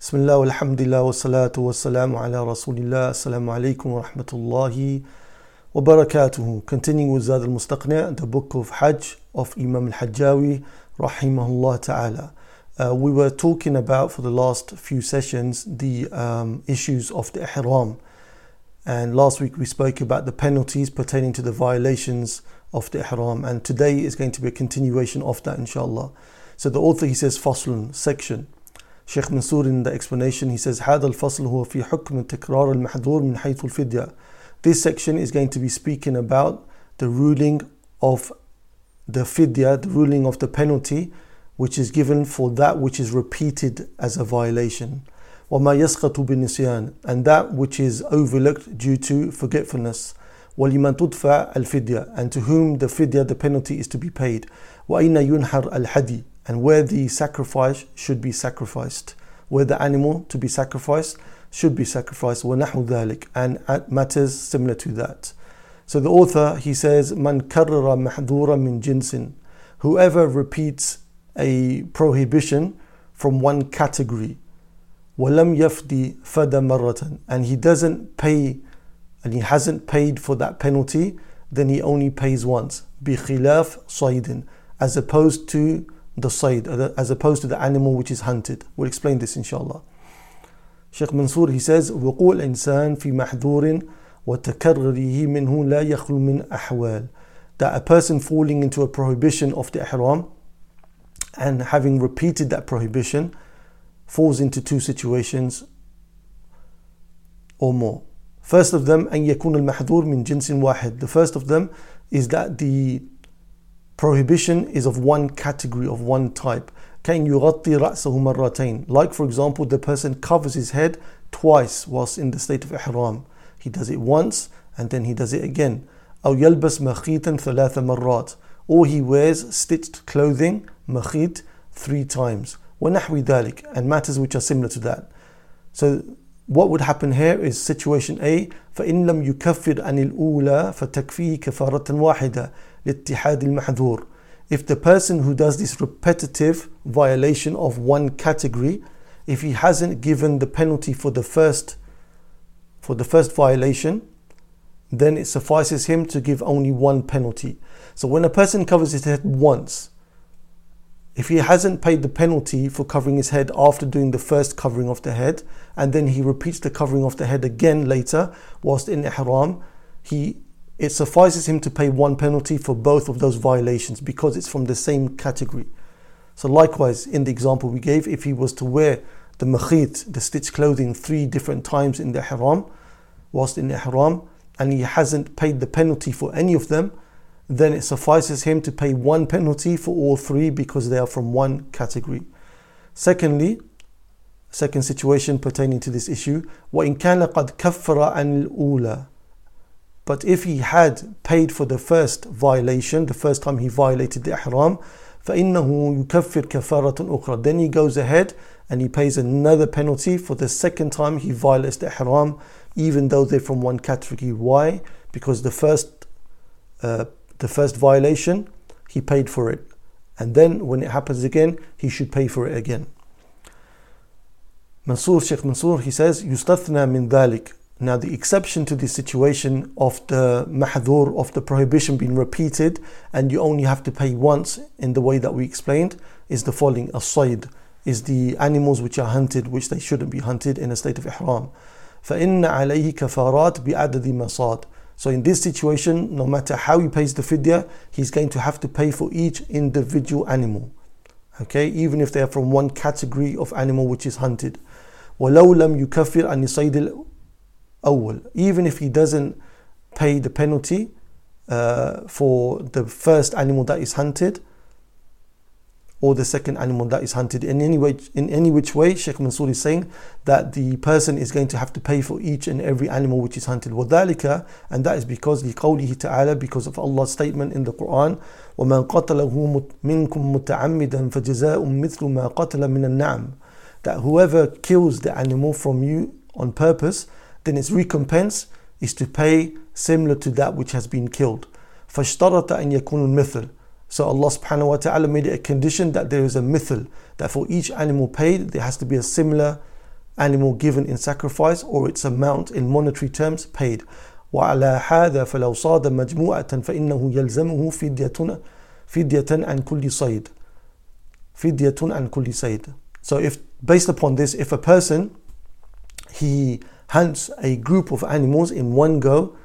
Bismillah, alhamdulillah, wa salatu wa salamu ala rasulillah, assalamu alaikum wa rahmatullahi wa barakatuhu. Continuing with Zad al-Mustaqna'a, the book of Hajj of Imam al-Hajjawi, rahimahullah ta'ala. We were talking about for the last few sessions the issues of the ihram. And last week we spoke about the penalties pertaining to the violations of the ihram. And today is going to be a continuation of that, inshallah. So the author, he says, faslun, section. Sheikh Mansour, in the explanation, he says, هذا الفصل هو في حكم تكرار المحظور من حيث الفدية. This section is going to be speaking about the ruling of the fidya, the ruling of the penalty, which is given for that which is repeated as a violation. وما يسقط بالنسيان, and that which is overlooked due to forgetfulness. ولمن تدفع الفدية, and to whom the fidya, the penalty, is to be paid. وأين ينحر الحدي, and where the sacrifice should be sacrificed, where the animal to be sacrificed should be sacrificed, وَنَحْوُ ذَلِكَ, and at matters similar to that. So the author, he says, مَنْ كَرَّرَ مَحْذُورًا مِنْ جِنْسٍ, whoever repeats a prohibition from one category, وَلَمْ يَفْدِ فَدَ مَرَّةً, and he doesn't pay, and he hasn't paid for that penalty, then he only pays once, بِخِلَافْ صَيْدٍ, as opposed to the sayd, as opposed to the animal which is hunted. We'll explain this, inshallah. Sheikh Mansour, he says, وقوع الإنسان في محذور وتكرره منه لا يخلو من أحوال, that a person falling into a prohibition of the ihram and having repeated that prohibition falls into two situations or more. First of them, أن يكون المحذور من جنس واحد. The first of them is that the prohibition is of one category, of one type. كَأَنْ يُغَطِّي رَأْسَهُ مَرَّتَيْنِ, like for example, the person covers his head twice whilst in the state of ihram. He does it once and then he does it again. أَوْ يَلْبَسْ مَخِيطًا ثَلَاثَ مَرَّاتٍ, or he wears stitched clothing, makhit, 3 times. وَنَحْوِ ذَلِكَ, and matters which are similar to that. So what would happen here is situation A, فَإِنْ لَمْ يُكَفِّرْ عَنِ الْأُولَى فَتَكْفِيهِ كَفَارَةً وَاحِدَةً لِاتِّحَادِ الْمَحْذُورِ. If the person who does this repetitive violation of one category, if he hasn't given the penalty for the first violation, then it suffices him to give only one penalty. So when a person covers his head once, if he hasn't paid the penalty for covering his head after doing the first covering of the head, and then he repeats the covering of the head again later whilst in ihram, it suffices him to pay one penalty for both of those violations because it's from the same category. So likewise, in the example we gave, if he was to wear the makhit, the stitched clothing, 3 different times in the ihram, whilst in ihram, and he hasn't paid the penalty for any of them, then it suffices him to pay one penalty for all 3 because they are from one category. Secondly, second situation pertaining to this issue, وَإِنْ كَانَ قَدْ كَفَّرَ عَنِ الْأُولَى, but if he had paid for the first violation, the first time he violated the ihram, فَإِنَّهُ يُكَفِّرْ كَفَارَةٌ أُخْرَى, then he goes ahead and he pays another penalty for the second time he violates the ihram, even though they're from one category. Why? Because the first violation, he paid for it. And then when it happens again, he should pay for it again. Sheikh Mansour, he says, يُسْتَثْنَى مِنْ ذَلِكَ. Now the exception to this situation of the mahdur, of the prohibition being repeated, and you only have to pay once in the way that we explained, is the following. As-sayd is the animals which are hunted, which they shouldn't be hunted in a state of ihram. فَإِنَّ عَلَيْهِ كَفَارَاتْ بِعَدَدِ مَصَادٍ. So in this situation, no matter how he pays the fidya, he's going to have to pay for each individual animal. Okay, even if they are from one category of animal which is hunted. وَلَوْ لَمْ يُكَفِّرْ عَنِ صَيْدِ الْأَوَّلِ, even if he doesn't pay the penalty for the first animal that is hunted, or the second animal that is hunted. In any which way, Sheikh Mansour is saying that the person is going to have to pay for each and every animal which is hunted. وَذَلِكَ, and that is because لِقَوْلِهِ تَعَالَى, because of Allah's statement in the Quran, وَمَنْ قَتَلَهُ مِنْكُمْ مُتَعَمِّدًا فَجَزَاءٌ مِثْلُ مَا قَتَلَ مِنَ النَّعْمِ, that whoever kills the animal from you on purpose, then its recompense is to pay similar to that which has been killed. فَاشْتَرَطَ أَنْ يَكُونُ الْمِثْلِ. So Allah subhanahu wa ta'ala made it a condition that there is a mithil, that for each animal paid, there has to be a similar animal given in sacrifice or its amount in monetary terms paid. وعلى هذا فلو صاد مجموعة فإنه يلزمه فدية عن كل صيد. فدية عن كل صيد. So if based upon this, if a person he hunts a group of animals in one go,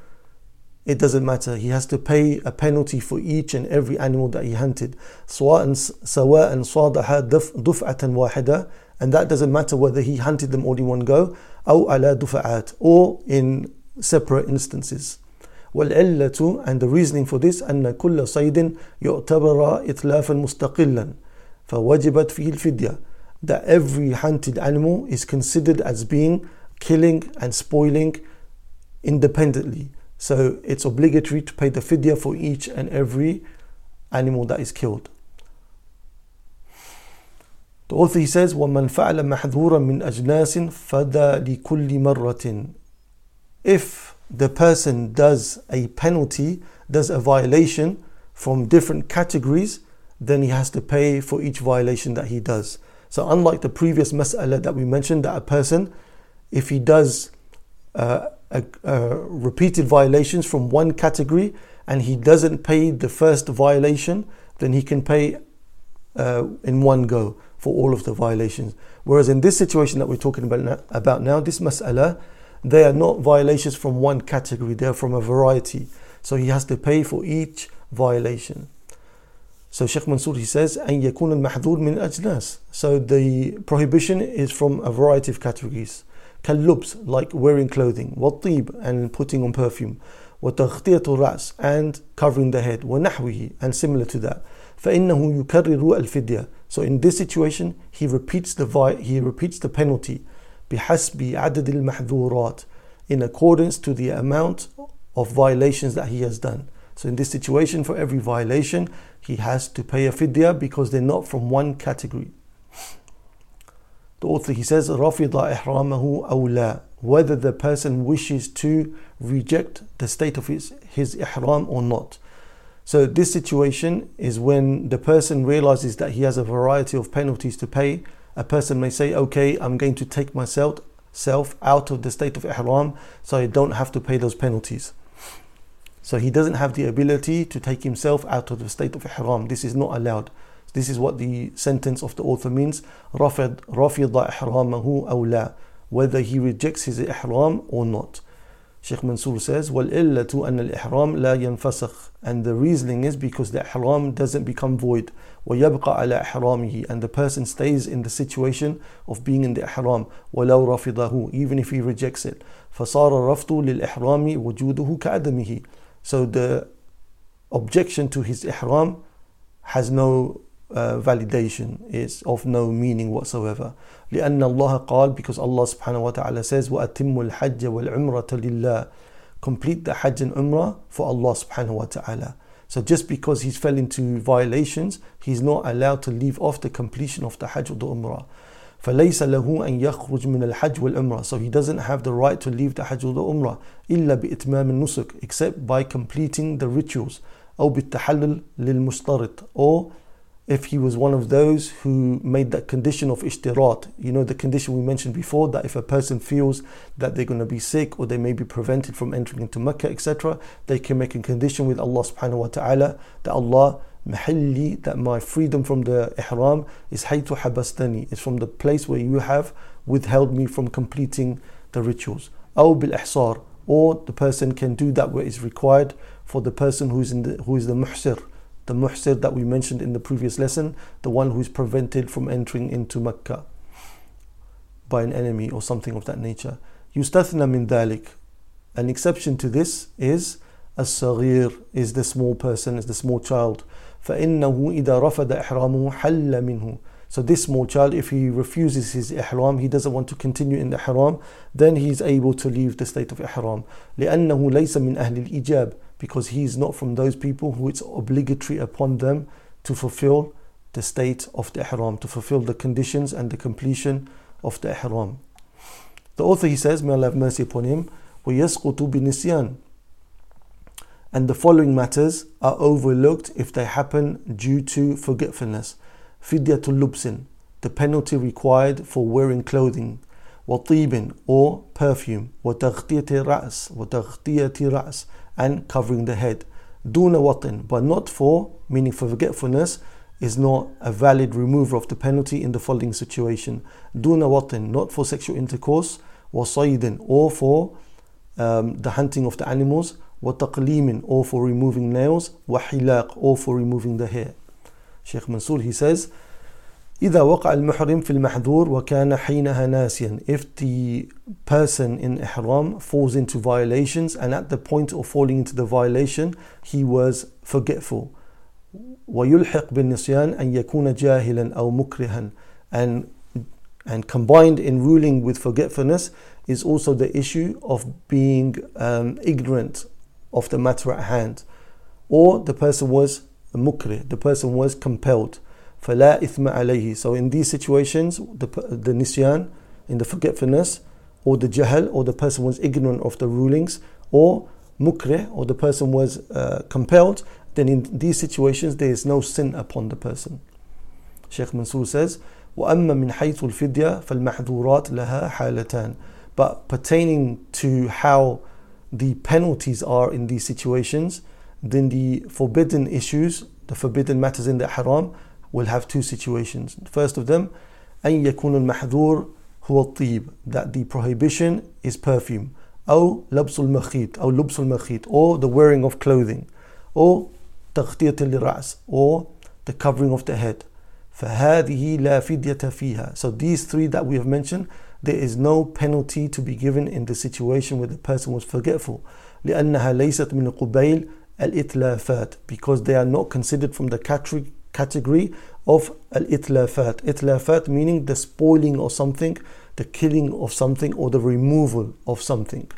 it doesn't matter. He has to pay a penalty for each and every animal that he hunted. سواء صادها دفعة واحدة, and that doesn't matter whether he hunted them all in one go, أو على دفعات, or in separate instances. والعلة, and the reasoning for this, أن كل صيد يعتبر إتلافا مستقلا فوجبت فيه الفدية, that every hunted animal is considered as being killing and spoiling independently. So it's obligatory to pay the fidya for each and every animal that is killed. The author, he says, وَمَنْ فَعْلَ مَحْذُورًا مِنْ أَجْنَاسٍ فَدَى لِكُلِّ مَرَّةٍ. If the person does a penalty, does a violation from different categories, then he has to pay for each violation that he does. So unlike the previous mas'ala that we mentioned, that a person, if he does repeated violations from one category and he doesn't pay the first violation, then he can pay in one go for all of the violations. Whereas in this situation that we're talking about now, this mas'ala, they are not violations from one category, they are from a variety. So he has to pay for each violation. So Sheikh Mansour, he says, أَنْ يَكُونَ الْمَحْذُورُ مِنْ أَجْنَاسٍ. So the prohibition is from a variety of categories. كاللبس, like wearing clothing, والطيب, and putting on perfume, وتغطية الرأس, and covering the head, ونحوه, and similar to that. فإنه يكرر الفدية. So in this situation, he repeats the penalty, بحسب عدد المحذورات, in accordance to the amount of violations that he has done. So in this situation, for every violation, he has to pay a fidya because they're not from one category. The author, he says, رَفِضَ إِحْرَامَهُ أَوْ لَا, whether the person wishes to reject the state of his ihram or not. So this situation is when the person realizes that he has a variety of penalties to pay. A person may say, okay, I'm going to take myself out of the state of ihram so I don't have to pay those penalties. So he doesn't have the ability to take himself out of the state of ihram. This is not allowed. This is what the sentence of the author means, رَفِضَ إِحْرَامَهُ أَوْ لَا, whether he rejects his ihram or not. Sheikh Mansour says, وَالْإِلَّةُ أَنَّ الْإِحْرَامَ لَا يَنْفَسَخ, and the reasoning is because the ihram doesn't become void. وَيَبْقَى عَلَى إِحْرَامِهِ, and the person stays in the situation of being in the ihram, وَلَوْ رَفِضَهُ, even if he rejects it. فَصَارَ رَفْضُ لِلْإِحْرَامِ وَجُودُهُ كَعَدَمِهِ. So the objection to his ihram has no validation, is of no meaning whatsoever. لأن الله قال, because Allah subhanahu wa ta'ala says, وَأَتِمُّ الْحَجَّ وَالْعُمْرَةَ لِلَّهِ, complete the Hajj and Umrah for Allah subhanahu wa ta'ala. So just because he fell into violations, he's not allowed to leave off the completion of the Hajj or the Umrah. فَلَيْسَ لَهُ أَنْ يَخْرُجْ مِنَ الْحَجِّ وَالْعُمْرَةِ, so he doesn't have the right to leave the Hajj or the Umrah, إِلَّا بِإِتْمَامِ النُّسُكِ, except by completing the rituals, أو بِالتَّحَلُّلِ لِلْمُشْتَرِطِ, or if he was one of those who made that condition of ishtirat, you know, the condition we mentioned before, that if a person feels that they're going to be sick or they may be prevented from entering into Mecca, etc., they can make a condition with Allah subhanahu wa ta'ala that Allah mahalli, that my freedom from the ihram is haytu habastani, it's from the place where you have withheld me from completing the rituals. Aw bil ihsar, or the person can do that where is required for the person who is the muhsir. The muhsir that we mentioned in the previous lesson, the one who is prevented from entering into Mecca by an enemy or something of that nature. Yustathna min dhalik, an exception to this is as-saghir, is the small person, is the small child. فَإِنَّهُ إِذَا رَفَدَ إِحْرَامُهُ حَلَّ مِنْهُ. So this small child, if he refuses his ihram, he doesn't want to continue in the ihram, then he is able to leave the state of ihram. لِأَنَّهُ لَيْسَ مِنْ أَهْلِ الْإِجَابِ, because he is not from those people who it's obligatory upon them to fulfill the state of the ihram, to fulfill the conditions and the completion of the ihram. The author, he says, may Allah have mercy upon him, وَيَسْقُطُ بِنِسْيَانٍ, and the following matters are overlooked if they happen due to forgetfulness. فِدْيَةُ اللُّبْسٍ, the penalty required for wearing clothing. وَطِيبٍ or perfume, وَتَغْطِيَةِ رَأْسٍ وَتَغْطِيَةِ رَأْسٍ and covering the head. دُونَ وَطٍ but not for, meaning for forgetfulness, is not a valid remover of the penalty in the following situation. دُونَ وَطٍ not for sexual intercourse, وَصَيْدٍ or for the hunting of the animals, وَتَقْلِيمٍ or for removing nails, وَحِلَاق or for removing the hair. Sheikh Mansour, he says, إذا وقع المحرم في المحذور وكان حينها ناسيا, if the person in ihram falls into violations and at the point of falling into the violation he was forgetful, ويلحق بالنسيان أن يكون جاهلا أو مكرها, and combined in ruling with forgetfulness is also the issue of being ignorant of the matter at hand, or the person was mukrih, the person was compelled. فَلَا إِثْمَ عَلَيْهِ so in these situations the nisyan, in the forgetfulness, or the jahl, or the person was ignorant of the rulings, or mukrih, or the person was compelled, then in these situations there is no sin upon the person. Sheikh Mansour says, وَأَمَّا مِنْ حَيْثُ الْفِدْيَةِ فَالْمَحْذُورَاتِ لَهَا حَالَتَانِ but pertaining to how the penalties are in these situations, then the forbidden issues, the forbidden matters in the haram, will have two situations. First of them, أن يكون المحذور هو الطيب, that the prohibition is perfume, أو لبس المخيط, or the wearing of clothing, or تغطية الرأس, or the covering of the head. فهذه لا فدية فيها so these three that we have mentioned, there is no penalty to be given in the situation where the person was forgetful, لأنها ليست من قبيل الإتلافات because they are not considered from the category of al-itlafat. Itlafat meaning the spoiling of something, the killing of something, or the removal of something.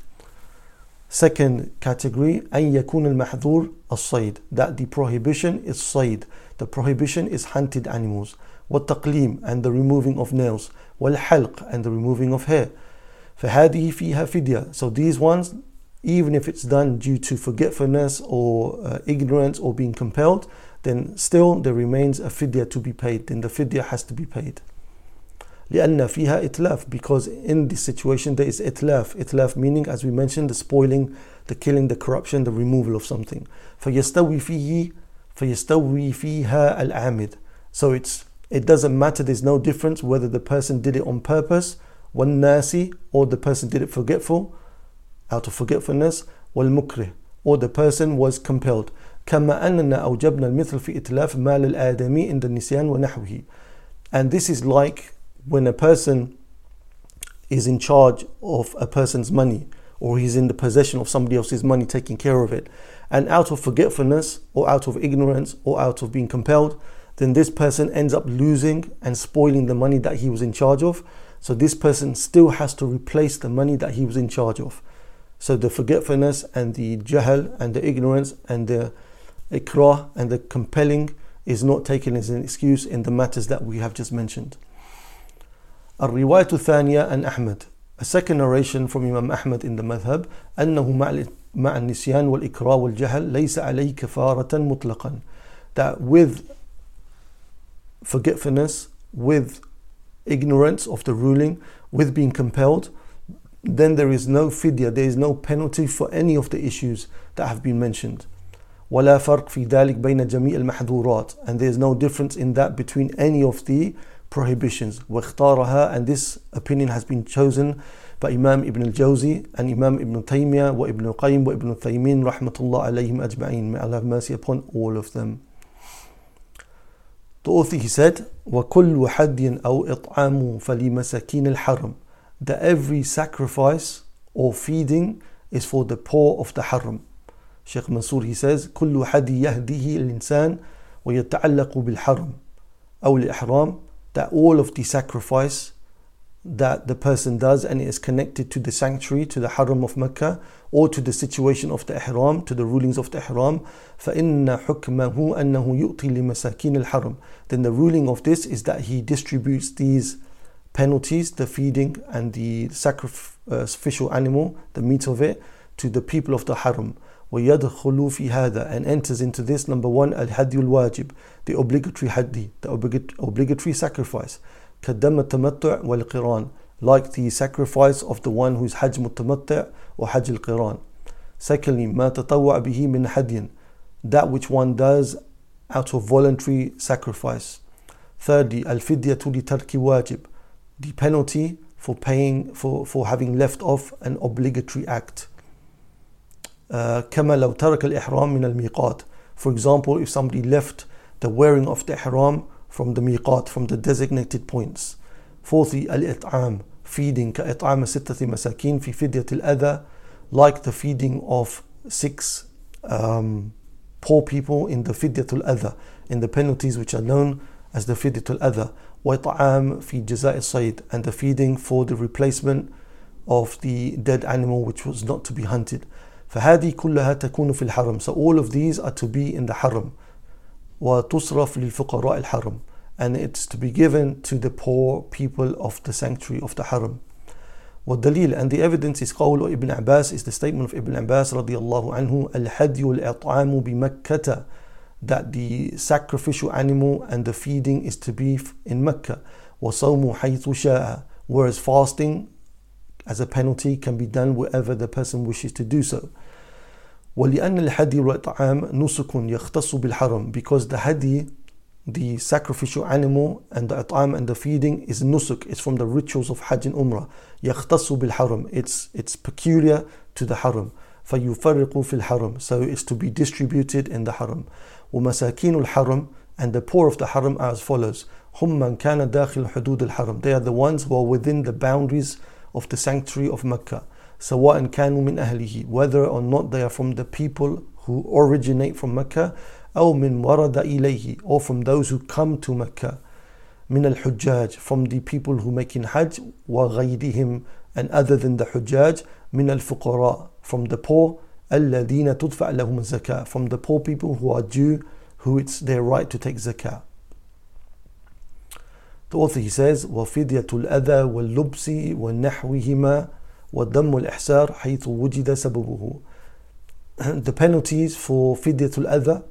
Second category, أن يكون المحذور الصيد, that the prohibition is صيد, the prohibition is hunted animals, والتقليم and the removing of nails, والحلق and the removing of hair. فهذه فيها فدية so these ones, even if it's done due to forgetfulness or ignorance or being compelled, then still there remains a fidya to be paid, then the fidya has to be paid. لأن فيها إتلاف because in this situation there is إتلاف, إتلاف meaning as we mentioned the spoiling, the killing, the corruption, the removal of something. فيستوي فيها العامد so it doesn't matter, there's no difference whether the person did it on purpose, والناسي or the person did it forgetful, out of forgetfulness, والمكره or the person was compelled. كما أننا أوجبنا المثل في إتلاف مال الآدمي عند النسيان ونحوه and this is like when a person is in charge of a person's money or he's in the possession of somebody else's money, taking care of it, and out of forgetfulness or out of ignorance or out of being compelled, then this person ends up losing and spoiling the money that he was in charge of, so this person still has to replace the money that he was in charge of. So the forgetfulness and the jahl and the ignorance and the ikrah and the compelling is not taken as an excuse in the matters that we have just mentioned. الرواية الثانية عن أحمد, a second narration from Imam Ahmad in the madhab, أنه مع النسيان والإكراه والجهل ليس عليه كفارة مطلقا that with forgetfulness, with ignorance of the ruling, with being compelled, then there is no fidya, there is no penalty for any of the issues that have been mentioned. ولا فرق في ذلك بين جميع المحظورات and there is no difference in that between any of the prohibitions. واختارها and this opinion has been chosen by Imam Ibn al-Jawzi and Imam Ibn Taymiyyah wa Ibn Qayyim wa Ibn Taymiyyah rahmatullah alayhim ajma'in, may Allah have mercy upon all of them. The author, he said, وكل حد أو إطعام فلمساكين الحرم that every sacrifice or feeding is for the poor of the haram. Sheikh Mansour, he says, كل حد يهديه الإنسان ويتعلق بالحرم أو الإحرام that all of the sacrifice that the person does and is connected to the sanctuary, to the haram of Mecca, or to the situation of the ihram, to the rulings of the ihram, فإن حكمه أنه يؤتي لمساكين الحرم then the ruling of this is that he distributes these penalties, the feeding and the sacrificial animal, the meat of it, to the people of the haram. وَيَدْخُلُوا فِي هَذَا and enters into this, number one, الْحَدِّ الْوَاجِبِ the obligatory haddi, the obligatory sacrifice, كَدَّمَ التَّمَتُّعْ وَالْقِرَانِ like the sacrifice of the one who is Hajj Mutamatta or Hajj al-Qiran. Secondly, مَا تَطَوَّعَ بِهِ مِنْ حَدٍ, that which one does out of voluntary sacrifice. Thirdly, الفدية لترك واجب, the penalty for paying for having left off an obligatory act. كما لو ترك الإحرام من الميقات, for example, if somebody left the wearing of the ihram from the miqat, from the designated points. Fourthly, al-it'am, feeding, ka-it'am sittati masakin fi fidyat al-adha, like the feeding of six poor people in the fidyat al-adha, in the penalties which are known as the fidyat al-adha, wa it'am fi jaza' as-sayd, and the feeding for the replacement of the dead animal which was not to be hunted. فهذه كلها تكون في الحرم. So all of these are to be in the haram. وتصرف للفقراء الحرم, and it's to be given to the poor people of the sanctuary of the haram. والدليل, and the evidence is قول Ibn Abbas, is the statement of Ibn Abbas رضي الله عنه, الحدي والإطعام بمكة, that the sacrificial animal and the feeding is to be in Mecca. وصوم حيث شاء, whereas fasting as a penalty can be done wherever the person wishes to do so. ولأن الحدي والطعام نسك يختص بالحرم, because the hadi, the sacrificial animal, and the at'am and the feeding is nusuk, it's from the rituals of Hajj and Umrah. يختص بالحرم, it's peculiar to the haram. فيفرق في الحرم, so it's to be distributed in the haram. ومساكين الحرم, and the poor of the haram are as follows: هم من كان داخل حدود الحرم, they are the ones who are within the boundaries of the sanctuary of Mecca. سواء كانوا من أهله, whether or not they are from the people who originate from Mecca, أو من ورد إليه, or from those who come to Mecca, من الحجاج, from the people who make in Hajj, وغيرهم, and other than the حجاج, من الفقراء, from the poor, الذين تدفع لهم الزكاة, from the poor people who are due, who it's their right to take zakah. The author, he says, وفدية الأذى واللبس ونحوهما وَالدَّمُّ الْإِحْسَارِ حَيْثُ وُجِدَ سَبَبُهُ, the penalties for فِدْيَةُ الْأَذَى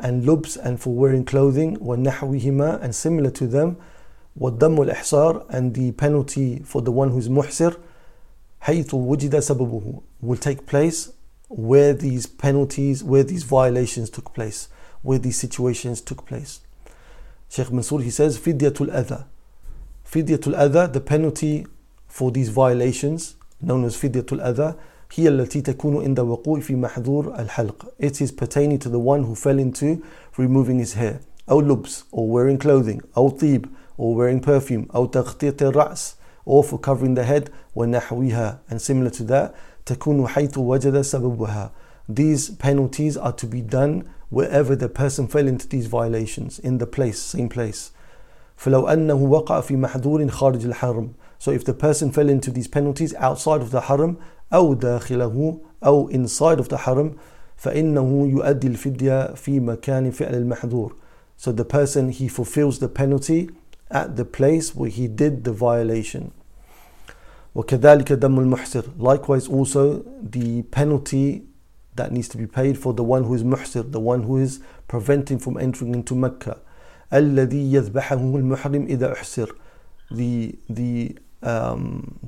and lubs, and for wearing clothing, وَالنَّحْوِهِمَا, and similar to them, وَالدَّمُّ الْإِحْسَارِ, and the penalty for the one who's muhsir, حَيْثُ وُجِدَ سَبَبُهُ, will take place where these penalties, where these violations took place, where these situations took place. Sheikh Mansour, he says, فِدْيَةُ الْأَذَى, فِدْيَةُ الْأَذَى, the penalty for these violations, known as fidyatul adha, هي التي تكون عند وقوع في محظور الحلق, it is pertaining to the one who fell into removing his hair, أو لبس, or wearing clothing, أو طيب, or wearing perfume, أو تغطية الرأس, or for covering the head, ونحوها, and similar to that, تكون حيث وجد سببها. These penalties are to be done wherever the person fell into these violations, in the place, same place. فلو أنه وقع في محظور خارج الحرم, so if the person fell into these penalties outside of the haram, أو داخله, أو inside of the haram, فإنه يؤدي الفدية في مكان فعل المحظور, so the person, he fulfills the penalty at the place where he did the violation. وكذلك دم المحسر, likewise also the penalty that needs to be paid for the one who is muhsir, the one who is preventing from entering into Mecca. الذي يذبحه المحرم إذا أحسر,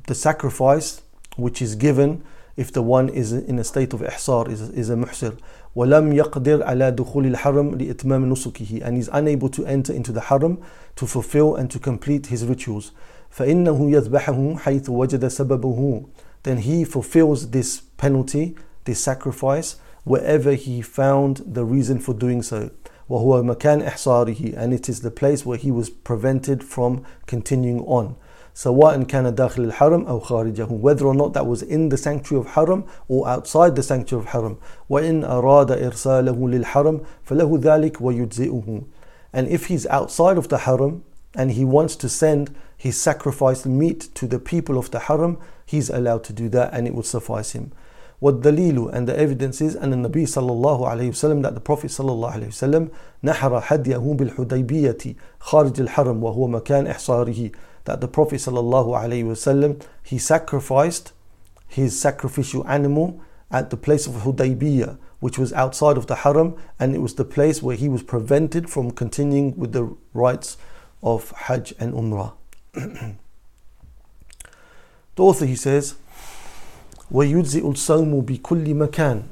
the sacrifice which is given if the one is in a state of ihsar, is a muhsir. وَلَمْ يَقْدِرْ عَلَى دُخُولِ الْحَرَمِ لِإِتْمَامِ نُسُكِهِ, and is unable to enter into the haram to fulfill and to complete his rituals. فَإِنَّهُ يَذْبَحَهُ حَيْثُ وَجَدَ سَبَبُهُ, then he fulfills this penalty, this sacrifice, wherever he found the reason for doing so. وَهُوَ مَكَانْ إِحْصَارِهِ, and it is the place where he was prevented from continuing on. سَوَاءً كَانَ دَاخِلِ الْحَرَمِ أَوْ خَارِجَهُ, whether or not that was in the sanctuary of haram or outside the sanctuary of haram. وَإِنْ أَرَادَ إِرْسَالَهُ لِلْحَرَمِ فَلَهُ ذَلِكَ وَيُجْزِئُهُ, and if he's outside of the haram and he wants to send his sacrificed meat to the people of the haram, he's allowed to do that and it will suffice him. والدليل, and the evidence is أن النبي صلى الله عليه وسلم, that the Prophet صلى الله عليه وسلم نحر حديه بالحديبية خارج الحرم وهو مكان إحصاره, that the Prophet صلى الله عليه وسلم, he sacrificed his sacrificial animal at the place of Hudaybiyah, which was outside of the haram, and it was the place where he was prevented from continuing with the rites of Hajj and Umrah. The author, he says, وَيُجْزِئُ الصَّوْمُ بِكُلِّ مَكَانٍ,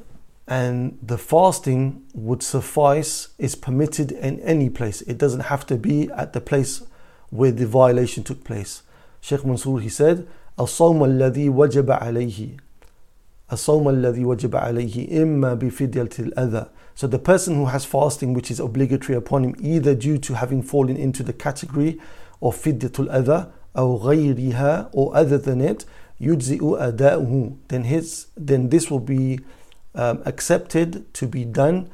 and the fasting would suffice, is permitted in any place. It doesn't have to be at the place where the violation took place. Sheikh Mansour, he said, الصوم الذي وجب عليه, الصوم الذي وجب عليه إما بفدية الأذى. So the person who has fasting which is obligatory upon him, either due to having fallen into the category of fidyatul adha or غيرها, or other than it, يجزئ أداؤه, then this will be accepted to be done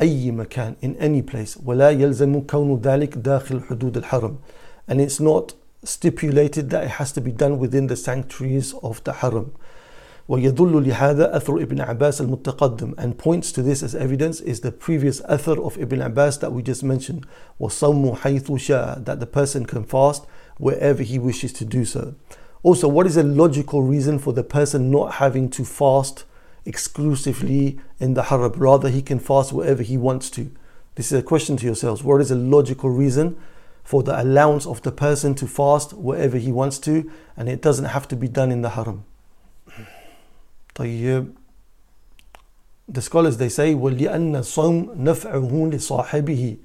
أي مكان, in any place. ولا يلزم كون ذلك داخل حدود الحرم, and it's not stipulated that it has to be done within the sanctuaries of the haram. ويدل لهذا أثر ابن عباس المتقدم, and points to this as evidence is the previous أثر of Ibn Abbas that we just mentioned, وصوم حيث شاء, that the person can fast wherever he wishes to do so. Also, what is a logical reason for the person not having to fast exclusively in the haram? Rather, he can fast wherever he wants to. This is a question to yourselves. What is a logical reason for the allowance of the person to fast wherever he wants to, and it doesn't have to be done in the haram? طيب. The scholars, they say وَلِأَنَّ الصَّوْمَ نَفْعُهُ لِصَاحِبِهِ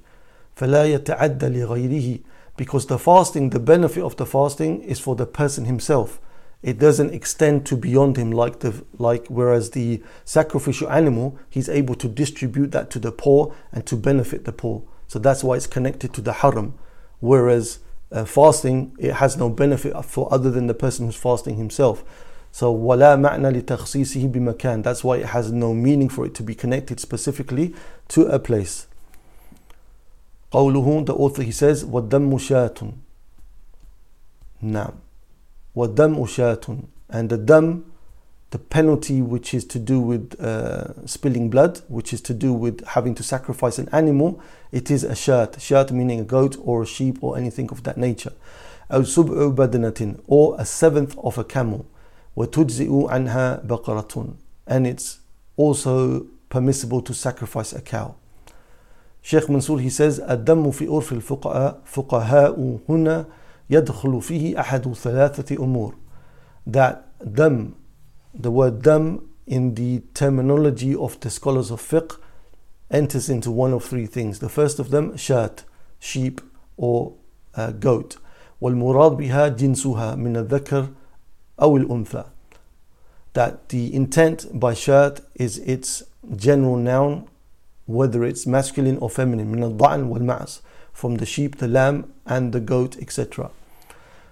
فَلَا يَتَعَدَّ لِغَيْرِهِ, because the fasting, the benefit of the fasting is for the person himself. It doesn't extend to beyond him, whereas the sacrificial animal, he's able to distribute that to the poor and to benefit the poor. So that's why it's connected to the haram. Whereas fasting, it has no benefit for other than the person who's fasting himself. So وَلَا مَعْنَى لِتَخْصِيصِهِ بِمَكَانٍ, that's why it has no meaning for it to be connected specifically to a place. قَوْلُهُ, the author, he says, وَالدَّمُّ شَاتٌ. Naam. وَالدَّمُّ شَاتٌ, and the dam, the penalty which is to do with spilling blood, which is to do with having to sacrifice an animal, it is a shat meaning a goat or a sheep or anything of that nature. أَوْ سُبْعُ بَدْنَةٍ, or a seventh of a camel. وَتُجْزِئُ عَنْهَا بَقَرَةٌ, and it's also permissible to sacrifice a cow. Sheikh Mansour, he says, الدم في عرف الفقهاء هنا يدخل فيه أحد ثلاثة أمور. That dam, the word dam in the terminology of the scholars of fiqh, enters into one of three things. The first of them, shat, sheep or goat. وَالْمُرَادْ بِهَا جِنْسُهَا مِنَ الذَّكَرِ أو الأنثى, that the intent by shat is its general noun, whether it's masculine or feminine, من الضأن والمعز, from the sheep, the lamb and the goat, etc.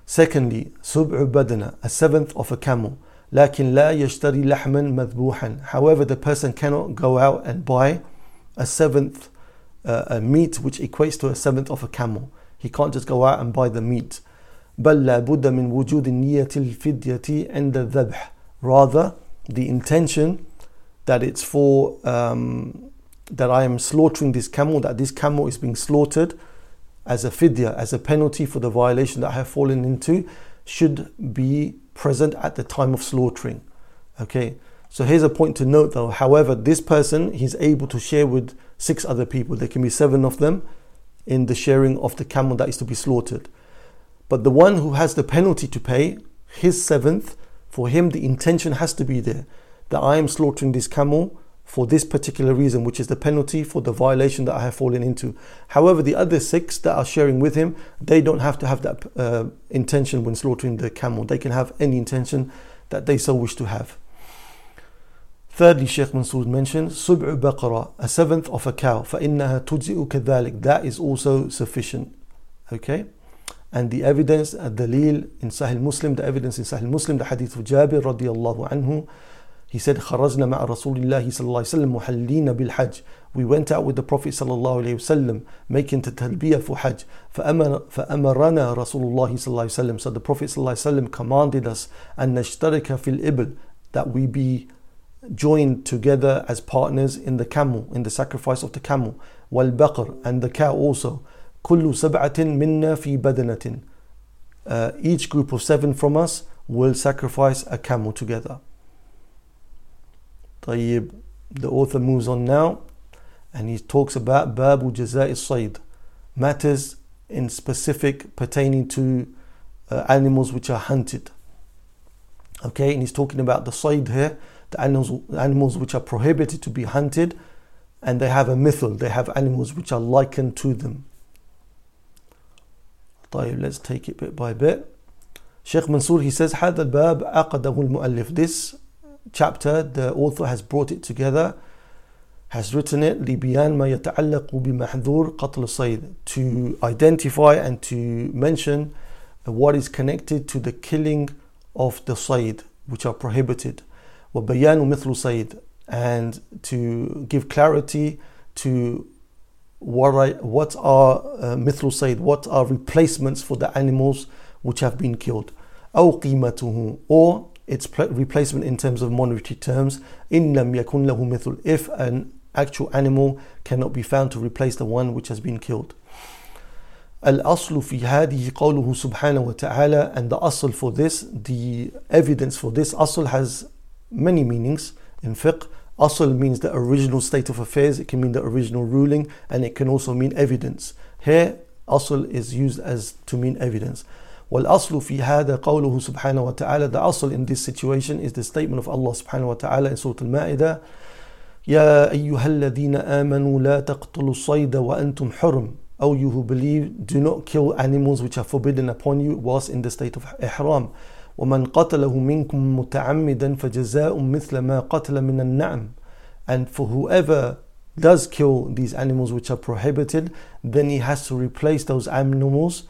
Secondly, سبع بدنة, a seventh of a camel. لكن لا يشتري لحما مذبوحا, however the person cannot go out and buy a seventh a meat which equates to a seventh of a camel. He can't just go out and buy the meat. بل لا بد من وجود نية الفدية عند الذبح, rather the intention that it's for that I am slaughtering this camel, that this camel is being slaughtered as a fidya, as a penalty for the violation that I have fallen into, should be present at the time of slaughtering. Okay, so here's a point to note though. However, this person, he's able to share with 6 other people. There can be 7 of them in the sharing of the camel that is to be slaughtered. But the one who has the penalty to pay, his seventh, for him the intention has to be there, that I am slaughtering this camel for this particular reason, which is the penalty for the violation that I have fallen into. However, the other 6 that are sharing with him, they don't have to have that intention when slaughtering the camel. They can have any intention that they so wish to have. Thirdly, Sheikh Mansour mentioned, سُبْعُ بَقَرَةٍ, a seventh of a cow. فَإِنَّهَا تُجْزِئُ كَذَلِكَ, that is also sufficient. Okay? And the evidence, Dalil in Sahih Muslim, the hadith of Jabir radiyallahu anhu, he said, خرجنا مع رسول الله صلى الله عليه وسلم محلين بالحج. We went out with the Prophet صلى الله عليه وسلم making the talbiyah for Hajj. فأمرنا رسول الله صلى الله عليه وسلم, so the Prophet صلى الله عليه وسلم commanded us أن نشترك في الإبل, that we be joined together as partners in the camel, in the sacrifice of the camel, والبقر, and the cow also. كل سبعة منا في بدنة, each group of 7 from us will sacrifice a camel together. طيب. The author moves on now and he talks about باب جزاء الصيد, matters in specific pertaining to animals which are hunted. Okay, and he's talking about the Sayd here, the animals which are prohibited to be hunted, and they have a mithal, they have animals which are likened to them. Let's take it bit by bit. Sheikh Mansour, he says, هذا الباب عقده المؤلف. This chapter, the author has brought it together, has written it لبيان ما يتعلق بمحذور قتل الصيد, to identify and to mention what is connected to the killing of the sayd, which are prohibited, وبيان مثل sayd, and to give clarity to what are مثل sayd, what are replacements for the animals which have been killed, أو قيمته, or its replacement in terms of monetary terms, إن لم يكن له مثل, if an actual animal cannot be found to replace the one which has been killed. الأصل في هذه قوله سبحانه وتعالى, and the asl for this, the evidence for this, asl has many meanings in fiqh. Asl means the original state of affairs, it can mean the original ruling, and it can also mean evidence. Here, asl is used as to mean evidence. والأصل في هذا قوله سبحانه وتعالى, the asl in this situation is the statement of Allah subhanahu wa ta'ala in Surah Al-Ma'idah, يا أيها الذين آمنوا لا تقتلوا الصيد وأنتم حرم. O you who believe, do not kill animals which are forbidden upon you whilst in the state of ihram. وَمَنْ قَتَلَهُ مِنْكُمْ مُتَعَمِّدًا فَجَزَاءٌ مِثْلَ مَا قَتَلَ مِنَ النَّعَمِ. And for whoever does kill these animals which are prohibited, then he has to replace those animals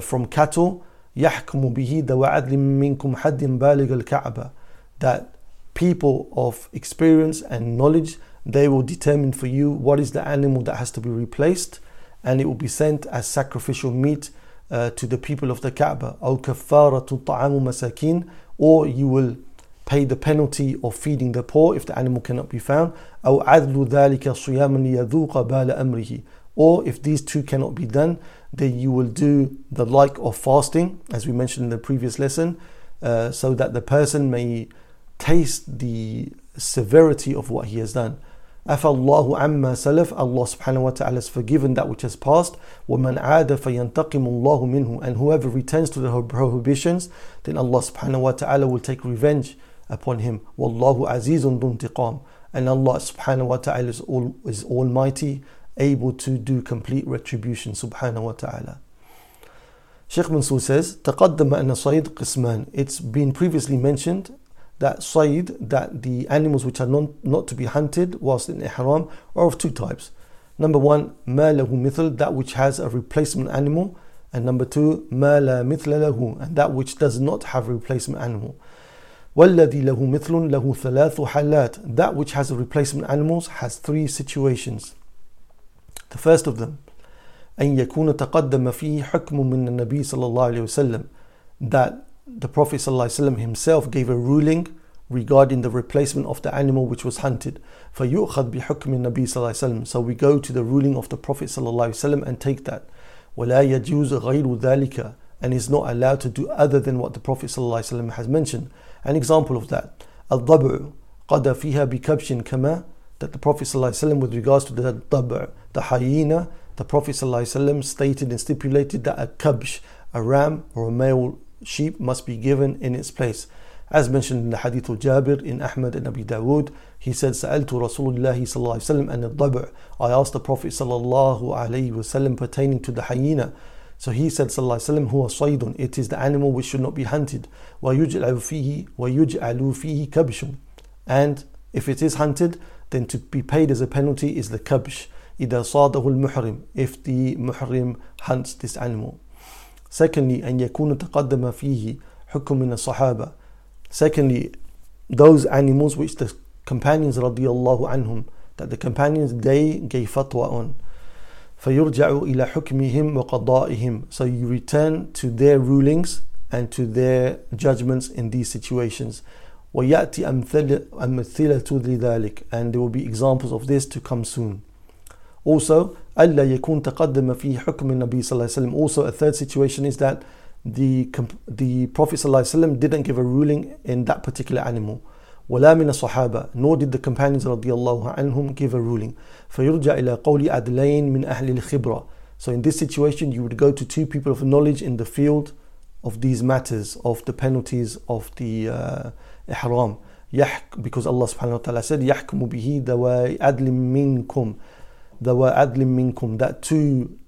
from cattle. يَحْكُمُ بِهِ ذَوَا عَدْلٍ مِنْكُمْ حَدٍ بَالِغَ الْكَعْبَةِ. That people of experience and knowledge, they will determine for you what is the animal that has to be replaced, and it will be sent as sacrificial meat to the people of the Kaaba. أو كفارة طعام مساكين, or you will pay the penalty of feeding the poor if the animal cannot be found. أو عدل ذلك صياما ليذوق بال أمره, or if these two cannot be done, then you will do the like of fasting, as we mentioned in the previous lesson, so that the person may taste the severity of what he has done. Afallahu amma salaf, Allah subhanahu wa ta'ala has forgiven that which has passed. وَمَنْ عَادَ فَيَنْتَقِمُ اللَّهُ مِنْهُ. And whoever returns to the prohibitions, then Allah subhanahu wa ta'ala will take revenge upon him. وَاللَّهُ عَزِيزٌ ذُو انْتِقَامٍ. And Allah subhanahu wa ta'ala is almighty, able to do complete retribution, subhanahu wa ta'ala. Sheikh Mansour says, تَقَدَّمَ أَنَّ صَيْد قِسْمًا. It's been previously mentioned that sayd, that the animals which are not to be hunted whilst in ihram, are of two types. Number one, ma lahu mithal, that which has a replacement animal, and number two, ma la mithla lahu, and that which does not have a replacement animal. Walladhi lahu mithlun lahu thalathu halat, that which has a replacement animals has three situations. The first of them, an yakuna taqaddama fihi hukmun min an-nabi sallallahu alayhi wasallam, that the Prophet ﷺ himself gave a ruling regarding the replacement of the animal which was hunted. فَيُؤْخَذْ بِحُكْمِ النَّبِيِّ صلى الله عليه وسلم. So we go to the ruling of the Prophet ﷺ and take that. وَلَا يَجُوزُ غَيْرُ ذَلِكَ. And is not allowed to do other than what the Prophet ﷺ has mentioned. An example of that, الضَّبْعُ قَدَ فِيهَا بِكَبْشٍ كَمَا, that the Prophet ﷺ, with regards to the ضَّبْعُ, the hyena, the Prophet ﷺ stated and stipulated that a kabsh, a ram or a male sheep, must be given in its place. As mentioned in the hadith of Jabir in Ahmad and Abi Dawood, he said, سألت رسول الله صلى الله عليه وسلم عن الضبع. I asked the Prophet صلى الله عليه وسلم pertaining to the hyena. So he said, صلى الله عليه وسلم, هو صيد. It is the animal which should not be hunted. ويجعل فيه كبش. And if it is hunted, then to be paid as a penalty is the kabsh. إذا صاده المحرم, if the muhrim hunts this animal. Secondly, أن يكون تقدم فيه حكم من الصحابة. Secondly, those animals which the companions رضي الله عنهم, that the companions they gave fatwa on. فيرجع إلى حكمهم وقضائهم. So you return to their rulings and to their judgments in these situations. ويأتي أمثلة لذلك. And there will be examples of this to come soon. Also, ألا يكون تقدم في حكم النبي صلى الله عليه وسلم. Also, a third situation is that the Prophet صلى الله عليه وسلم didn't give a ruling in that particular animal. ولا من الصحابة, nor did the companions رضي الله عنهم give a ruling. فيرجع إلى قول عدلين من أهل الخبرة. So in this situation, you would go to two people of knowledge in the field of these matters, of the penalties of the ihram. Because Allah subhanahu wa ta'ala said, يَحْكُمُ بِهِ دَوَا عَدْلٍ مِّنْكُمْ that two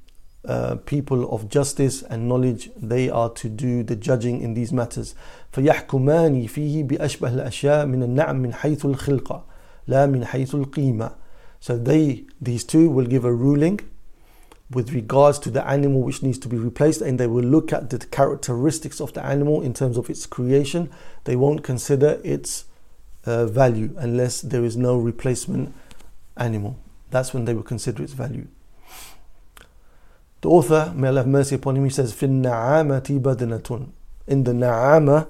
people of justice and knowledge, they are to do the judging in these matters. فَيَحْكُمَانِ فِيهِ بِأَشْبَهِ الْأَشْيَاءِ مِنَ النَّعْمِ مِنْ حَيْثُ الْخِلْقَةِ لَا مِنْ حَيْثُ الْقِيمَةِ. So these two will give a ruling with regards to the animal which needs to be replaced, and they will look at the characteristics of the animal in terms of its creation. They won't consider its value unless there is no replacement animal. That's when they will consider its value. The author, may Allah have mercy upon him, he says, فِي النَّعَامَةِ بَدْنَةٌ. In the na'ama,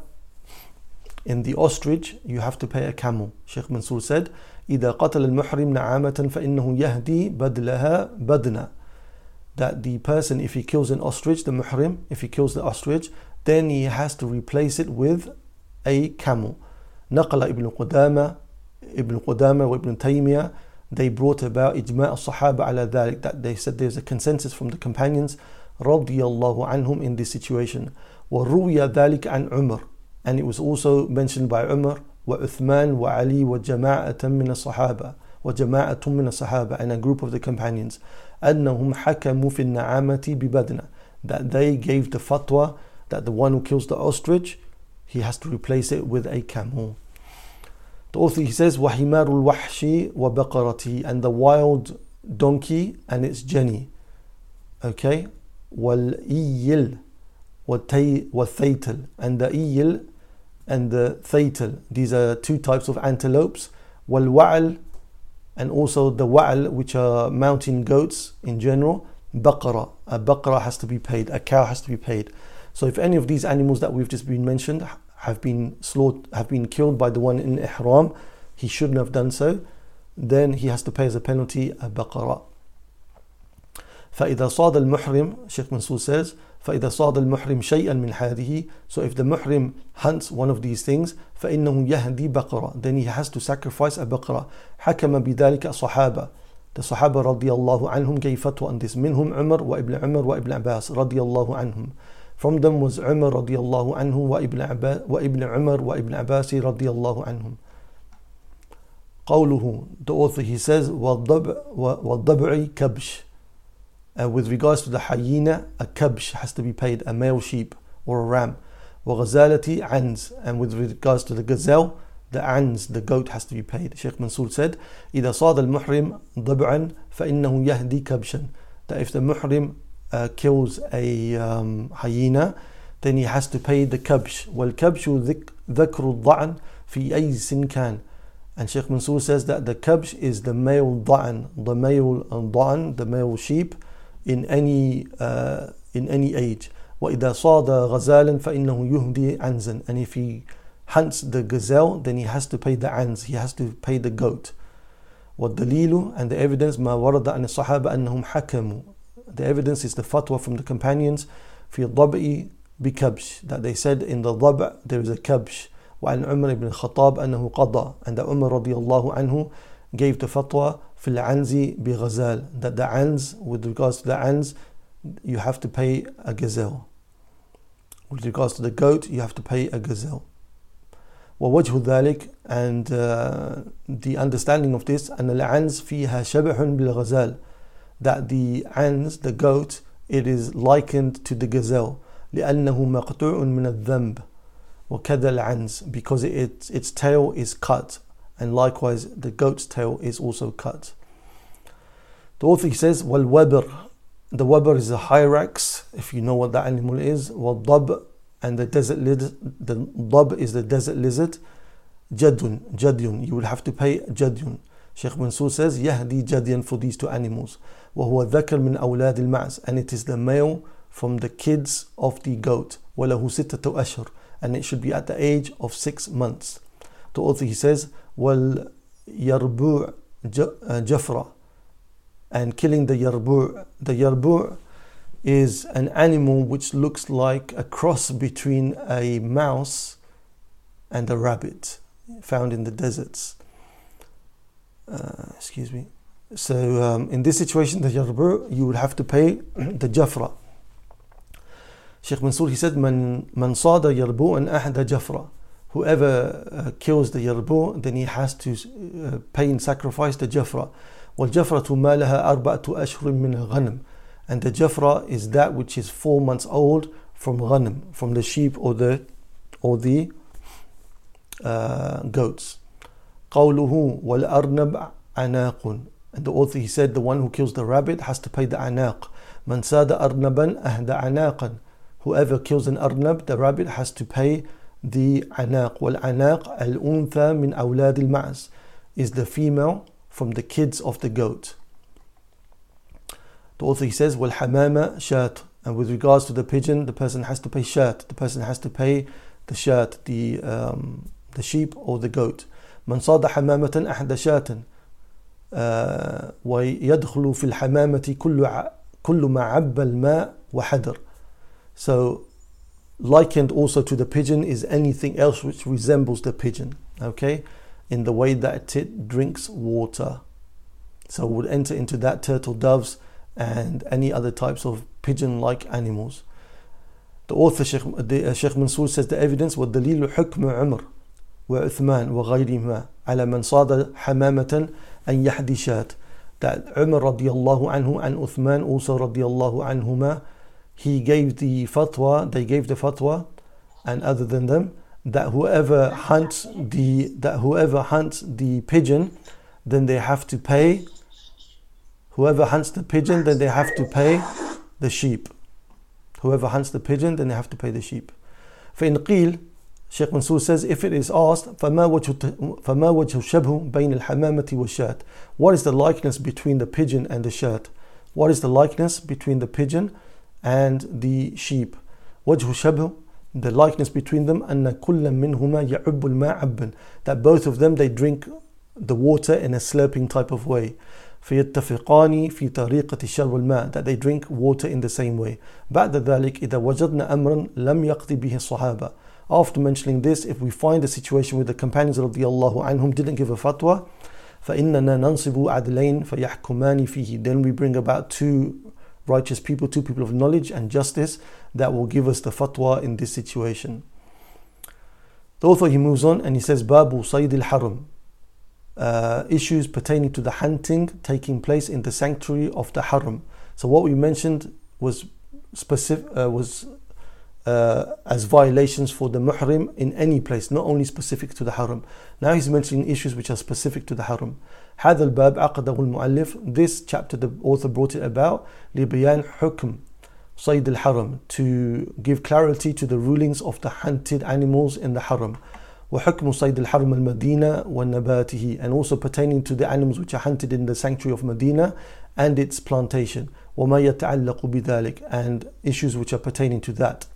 in the ostrich, you have to pay a camel. Sheikh Mansour said, إِذَا قَتَلَ الْمُحْرِمْ نَعَامَةً فَإِنَّهُ يَهْدِي بَدْلَهَا بَدْنَةً. That the person, if he kills an ostrich, the muhrim, if he kills the ostrich, then he has to replace it with a camel. نقل Ibn Qudama or Ibn Taymiyyah, they brought about ijma' al-sahaba ala dhalik, that they said there's a consensus from the companions radiyallahu anhum in this situation. وَرُوِيَ ذَلِكَ عَنْ Umar, and it was also mentioned by Umar wa Uthman wa Ali wa jama'atan min al-sahaba wa jama'atun min al-sahaba, and a group of the companions, أنهم حكموا في النعامة ببدنة, that they gave the fatwa that the one who kills the ostrich, he has to replace it with a camel. The author, he says, وَحِمَارُ الْوَحْشِ وَبَقَرَتِهِ, and the wild donkey and its jenny. Okay? وَالْإِيِّلْ وَالثَّيْتَلْ, and the eel and the thaytl. These are two types of antelopes. وَالْوَعَلْ, and also the wa'al, which are mountain goats in general. Baqara, a baqara has to be paid, a cow has to be paid. So if any of these animals that we've just been mentioned have been killed by the one in ihram, he shouldn't have done so, then he has to pay as a penalty a baqara. فَإِذَا صَادَ الْمُحْرِمُ, Sheikh Mansour says, فَإِذَا صَادَ الْمُحْرِمُ شَيْئًا مِنْ هَذِهِ, so if the muhrim hunts one of these things, فَإِنَّهُ يَهْدِي بَقْرَةً, then he has to sacrifice a baqara. حَكَمَ بِذَلِكَ الصَّحَابَةُ, the Sahaba radiyallahu anhum gave fatwa on this. مِنْهُمْ Umar wa Ibn Abbas radiyallahu anhum. From them was Umar radiyallahu anhu wa Ibn Umar wa Ibn Abbas radiyallahu anhum. قَوْلُهُ, the author, he says, وَالضَّبْعِ كَبْشِ, with regards to the hyena, a kabsh has to be paid, a male sheep or a ram. وَغَزَالَةِ عَنْز, and with regards to the gazelle, the anz, the goat, has to be paid. Sheikh Mansour said, إِذَا صَادَ الْمُحْرِمْ ضَبْعًا فَإِنَّهُ يَهْدِي كَبْشًا, that if the muhrim kills a hyena, then he has to pay the kabsh. وَالْكَبْشُ ذَكْرُ الضَّعَنْ فِي أَيْسٍ كَانَ, and Sheikh Mansour says that the kabsh is the male da'an, the male sheep, in any age. وَإِذَا صَادَ غَزَالًا فَإِنَّهُ يُهْدِي عَنْزًا, and if he hunts the gazelle, then he has to pay the anz, he has to pay the goat. وَالدَّلِيلُ, and the evidence, مَا وَرَدَ عَنِ الصَّحَابَ أَنَّهُمْ حَكَمُوا, the evidence is the fatwa from the companions, فِي الضَّبْعِ بِكَبْشِ, that they said in the ضَبْع there is a kabsh. وَعَنْ عُمَرِ بْنِ الْخَطَابِ أَنَّهُ قَضَى, and that Umar radiyallahu anhu gave the fatwa في العنز بغزال, that the anz, with regards to the anz, you have to pay a gazelle. With regards to the goat, you have to pay a gazelle. ووجه ذلك, and the understanding of this, أن العنز فيها شبح بالغزال, that the anz, the goat, it is likened to the gazelle. لأنه مقطوع من الذنب وكذا العنز, because its tail is cut, and likewise the goat's tail is also cut. The author, he says, والوبر, the wabr is a hyrax, if you know what that animal is. والضب, and the desert lizard, the ضب is the desert lizard. جدٌ, you will have to pay جدٌ. Sheikh Mansour says يهدي جديًا for these two animals. وهو ذكر من أولاد المعز, and it is the male from the kids of the goat. وله ستة أشهر, and it should be at the age of 6 months. The author, he says, وَالْيَرْبُوعْ جَفْرَةً, and killing the yarbu'. The yarbu' is an animal which looks like a cross between a mouse and a rabbit, found in the deserts. So in this situation, the yarbu', you would have to pay the jafra. Sheikh Mansour, he said, Man sada yarbu and ahda jafra. Whoever kills the yarbu, then he has to pay and sacrifice the jafra. وَالْجَفْرَةُ مَا لَهَا أَرْبَعَةُ أَشْهُرٍ مِّنَ الْغَنَمِ. And the jafra is that which is 4 months old from ghanam, from the sheep or the goats. قَوْلُهُ وَالْأَرْنَبْ عَنَاقٌ. And the author, he said, the one who kills the rabbit has to pay the anaq. مَنْ سَادَ أَرْنَبًا أَهْدَ عَنَاقًا. Whoever kills an arnab, the rabbit, has to pay the anaq. وَالْعَنَاقْ الْأُنْثَى مِنْ أَوْلَادِ الْمَعْزِ is the female from the kids of the goat. The author, he says, وَالْحَمَامَ شَاتٌ. And with regards to the pigeon, the person has to pay shat. The person has to pay the shat, the sheep or the goat. مَنْ صَادَ حَمَامَةً أَحْدَ شَاتٍ وَيَدْخُلُ فِي الْحَمَامَةِ كُلُّ مَعَبَّ الْمَاءِ وَحَدَرٍ. So, likened also to the pigeon is anything else which resembles the pigeon, okay? In the way that it drinks water. So would enter into that turtle doves and any other types of pigeon-like animals. The author, Sheikh Mansour, says the evidence was dalilu hukm Umar wa Uthman wa ghayrihima ala man sada hamamatan an yahdishat, that Umar radiyallahu anhu and Uthman also radiyallahu anhuma, they gave the fatwa, and other than them, that whoever hunts the pigeon then they have to pay the sheep. Whoever hunts the pigeon then they have to pay the sheep. فإن قيل, Sheikh Mansour says, if it is asked, فما وجه الشبه بين الحمامة والشاة, what is the likeness between the pigeon and the shat? What is the likeness between the pigeon and the sheep? وجه الشبه, the likeness between them, أن كل منهما يعب الماء عبًا, that both of them they drink the water in a slurping type of way. فيتفقان في طريقة شرب الماء, that they drink water in the same way. بعد ذلك إذا وجدنا أمرا لم يقضي به الصحابة. After mentioning this, if we find a situation with the companions رضي الله عنهم didn't give a fatwa, فإننا ننصب عدلين فيحكمان فيه, then we bring about two righteous people, two people of knowledge and justice, that will give us the fatwa in this situation. The author, he moves on and he says, Babu Sayyid al-Haram, issues pertaining to the hunting taking place in the sanctuary of the Haram. So what we mentioned was specific, as violations for the Muhrim in any place, not only specific to the Haram. Now he's mentioning issues which are specific to the Haram. هذا الباب عقده المؤلف, this chapter the author brought it about, لبيان حكم صيد الحرم, to give clarity to the rulings of the hunted animals in the Haram. وحكم صيد الحرم المدينة ونباته, and also pertaining to the animals which are hunted in the sanctuary of Medina and its plantation. وما يتعلق بذلك, and issues which are pertaining to that.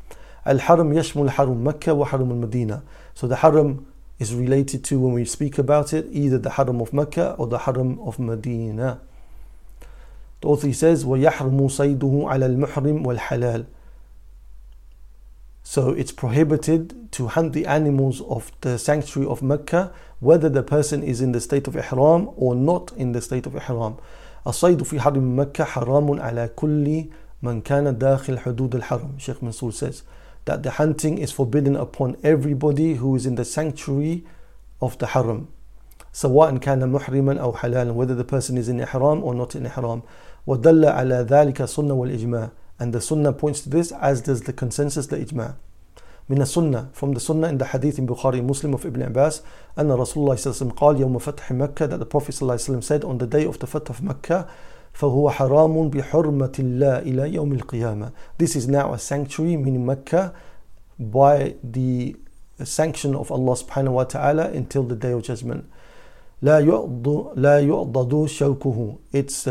الحرم يشمل حرم مكة وحرم المدينة. So the Haram is related to, when we speak about it, either the Haram of Mecca or the Haram of Medina. The author, he says, وَيَحْرُمُ صَيْدُهُ عَلَى الْمُحْرِمِ وَالْحَلَالِ. So it's prohibited to hunt the animals of the sanctuary of Mecca, whether the person is in the state of Ihram or not in the state of Ihram. الصيد في حرم مكة حرام على كل من كان داخل حدود الحرم. Sheikh Mansour says that the hunting is forbidden upon everybody who is in the sanctuary of the Haram, سواء كان محرما أو حلالا, whether the person is in Ihram or not in Ihram. ودل على ذلك السنة والإجماع, and the Sunnah points to this, as does the consensus, the Ijma. من السنة, from the Sunnah in the Hadith in Bukhari Muslim of Ibn Abbas, أن رسول الله صلى الله عليه وسلم قال يوم فتح مكة, that the Prophet صلى الله عليه وسلم said on the day of the Fath of Mecca, فهو حرام بحرمة الله إلى يوم القيامة. This is now a sanctuary, meaning Mecca, by the sanction of Allah subhanahu wa ta'ala until the day of judgment. لا يعضد شوكه. Its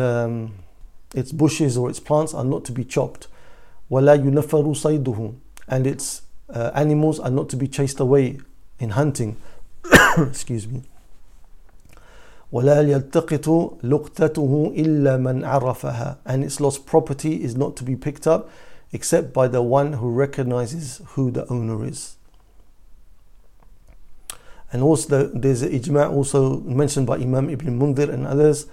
bushes or its plants are not to be chopped. وَلَا يُنَفَّرُ صَيْدُهُ. And its animals are not to be chased away in hunting. Excuse me. وَلَا يَلْتَقِطُ لُقْتَتُهُ إِلَّا مَنْ عَرَفَهَا. And its lost property is not to be picked up except by the one who recognizes who the owner is. And also there's an ijma' also mentioned by Imam Ibn al-Mundhir and others.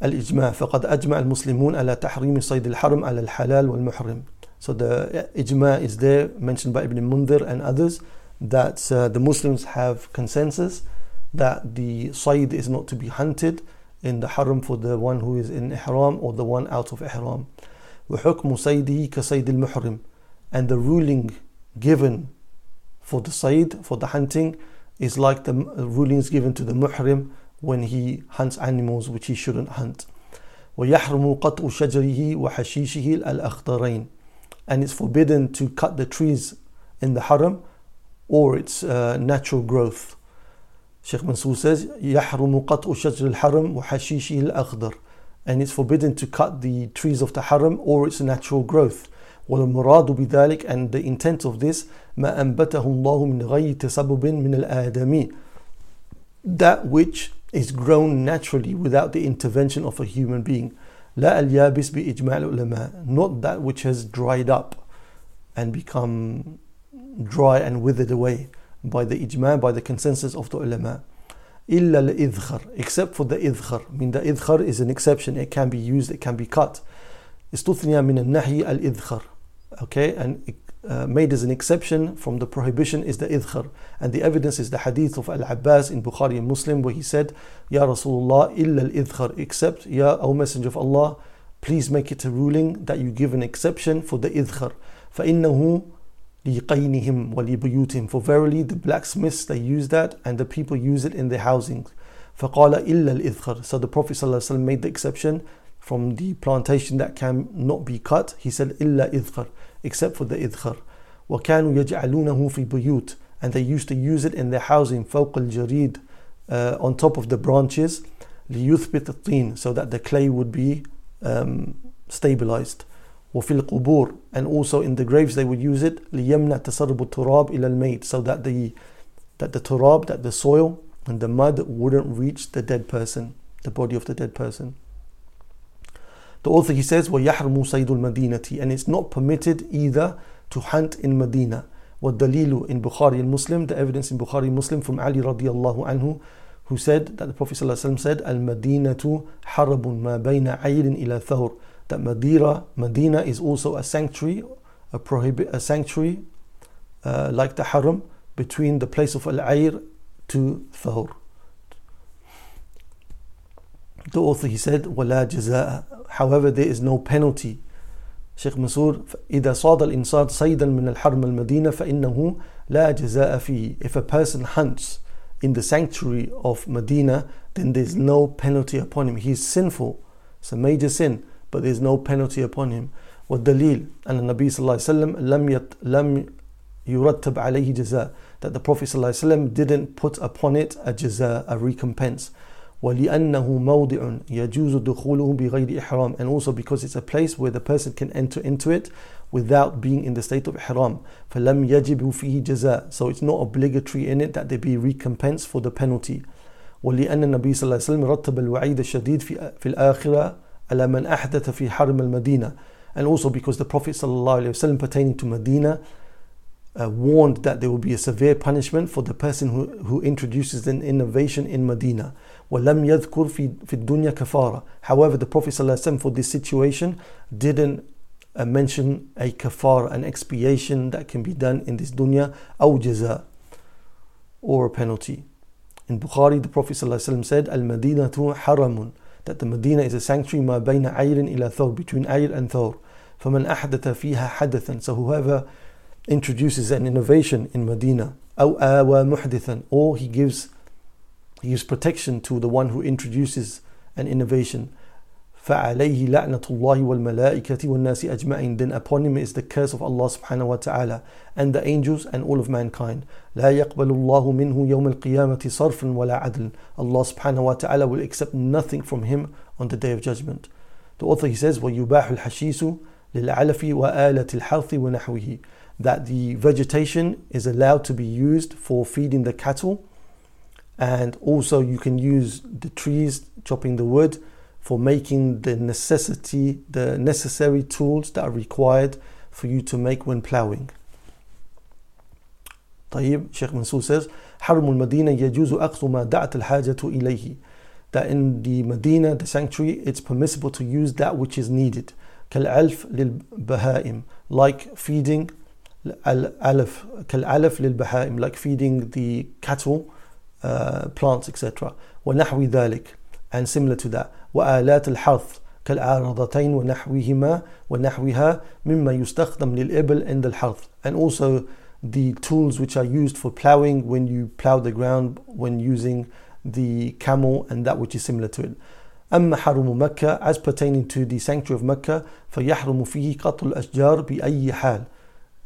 الإجماع فقد أجمع المسلمون على تحريم صيد الحرم على الحلال والمحرم. So the ijma is there, mentioned by Ibn al-Mundhir and others, that the Muslims have consensus that the Sayd is not to be hunted in the haram for the one who is in ihram or the one out of ihram. وَحُكْمُ صَيْدِهِ كَصَيْدِ الْمُحْرِمِ. And the ruling given for the Sayd, for the hunting, is like the rulings given to the muhrim when he hunts animals which he shouldn't hunt. وَيَحْرُمُ قَطْعُ شَجْرِهِ وَحَشِيشِهِ الْأَخْضَرَيْنِ. And it's forbidden to cut the trees in the haram or its natural growth. Sheikh Mansour says, يَحْرُمُ قَطْعُ شَجْرِ الْحَرَمِ وَحَشِيشِهِ الْأَخْضَرِ. And it's forbidden to cut the trees of the haram or its natural growth. وَالْمُرَادُ بِذَلِكَ. And the intent of this, مَا أَنْبَتَهُ اللَّهُ مِنْ غَيِّ تَسَبُّبٍ مِنَ الْآدَمِ. That which is grown naturally without the intervention of a human being. لَا الْيَابِسْ بِإِجْمَعِ الْعُلَمَاءِ. Not that which has dried up and become dry and withered away by the ijma, by the consensus of the ulama. إِلَّا الْإِذْخَرِ. Except for the idhkhar. I mean, the idhkhar is an exception. It can be used, it can be cut. استثنى من النهي الإذخر. Okay, and made as an exception from the prohibition is the idhkhar. And the evidence is the hadith of Al Abbas in Bukhari and Muslim, where he said, Ya Rasulullah, illa al-idhkhar, except, Ya, O Messenger of Allah, please make it a ruling that you give an exception for the idhkhar. فَإِنَّهُ لِيْقَيْنِهِمْ وَلِيْبُيُوتِهِمْ. For verily the blacksmiths, they use that, and the people use it in their housings. فَقَالَ إِلَّا الْإِذْخَرِ. So the Prophet ﷺ made the exception from the plantation that can not be cut. He said, إِلَّا إِذْخَرِ, except for the idhkhar. وَكَانُوا يَجْعَلُونَهُ فِي بُيُوتٍ. And they used to use it in their housing, فوق الجريد, on top of the branches, ليثبت الطين, so that the clay would be stabilized. وفي القبور. And also in the graves they would use it, ليمنع تسرب التراب إلى الميت, so that the turab, that the soil and the mud wouldn't reach the dead person, the body of the dead person. The author, he says, وَيَحْرُمُ صَيْدُ الْمَدِينَةِ. And it's not permitted either to hunt in Medina. وَالدَّلِيلُ in Bukhari and Muslim, the evidence in Bukhari and Muslim from Ali radiallahu anhu, who said that the Prophet ﷺ said, Al-Madinatu harabun ma bayna ayrin ila thawr. That Medina is also a sanctuary, a sanctuary like the haram, between the place of Al-Ayr to Thawr. The author, he said, وَلَا جَزَاءَ. However, there is no penalty. Sheikh Mansour, إِذَا صَادَ الْإِنسَانُ صَيْدًا مِنَ الْحَرْمِ الْمَدِينَةِ فَإِنَّهُ لَا جَزَاءَ فِيهِ. If a person hunts in the sanctuary of Medina, then there is no penalty upon him. He is sinful. It's a major sin, but there is no penalty upon him. وَالدَّلِيلُ أَنَّ النَّبِيَّ صَلَّى اللَّهُ عَلَيْهِ وَسَلَّمَ لَمْ يُرَتَّبْ عَلَيْهِ جَزَاءٌ. That the Prophet ﷺ didn't put upon it a jaza, a recompense. وَلِأَنَّهُ مَوْضِعٌ يَجُوزُ دُخُولُهُ بِغَيْرِ إِحْرَامٍ. And also because it's a place where the person can enter into it without being in the state of ihram. فَلَمْ يَجِبْ فِيهِ جَزَاءٌ. So it's not obligatory in it that there be recompense for the penalty. وَلِأَنَّ النَّبِيَّ صَلَّى اللَّهُ عَلَيْهِ وَسَلَّمَ رَتَّبَ الْوَعِيدَ الشَّدِيدَ فِي الْآخِرَةِ عَلَى مَنْ أَحْدَثَ فِي حَرْمِ الْمَدِينَةِ. And also because the Prophet ﷺ pertaining to Medina warned that there will be a severe punishment for the person who introduces an innovation in Medina. وَلَمْ يَذْكُرْ فِي الدُّنْيَا كَفَارًا. However, the Prophet ﷺ for this situation didn't mention a kafar, an expiation that can be done in this dunya, أو جزاء, or a penalty. In Bukhari, the Prophet ﷺ said, الْمَدِينَةُ حَرَمٌ. That the Medina is a sanctuary, مَا بَيْنَ عَيْرٍ إِلَى ثَوْرٍ, between عَيْر and ثَوْرٍ. فَمَنْ أَحْدَثَ فِيهَا حَدَثًا. So whoever introduces an innovation in Medina, أو آوى محدثا, or he gives protection to the one who introduces an innovation, فَعَلَيْهِ لَعْنَةُ اللَّهِ وَالْمَلَائِكَةِ وَالنَّاسِ أَجْمَعِينَ. Then upon him is the curse of Allah subhanahu wa ta'ala and the angels and all of mankind. لَا يَقْبَلُ اللَّهُ مِنْهُ يَوْمَ الْقِيَامَةِ صَرْفًا وَلَا عَدْلًا. Allah subhanahu wa ta'ala will accept nothing from him on the day of judgment. The author, he says, وَيُبَاحُ الْحَشِيسُ لِلْعَلَفِ وَآلَةِ الْحَرْثِ وَنَحْوِهِ. That the vegetation is allowed to be used for feeding the cattle, and also you can use the trees, chopping the wood, for making the necessary tools that are required for you to make when ploughing. طيب, Sheikh Mansour says, حرم المدينة يجوز أخذ ما دعت الحاجة إليه. That in the Medina, the sanctuary, it's permissible to use that which is needed. كالعلف للبهائم, like feeding al-alf, كالعلف للبهائم, like feeding the cattle, plants, etc. ونحو ذلك, and similar to that. وآلات الحرث كالعارضتين ونحوهما ونحوها مما يستخدم للإبل عند الحرث. And also the tools which are used for plowing when you plow the ground when using the camel and that which is similar to it. أما حرم مكة, as pertaining to the sanctuary of Mecca, فيحرم فيه قطع الأشجار بأي حال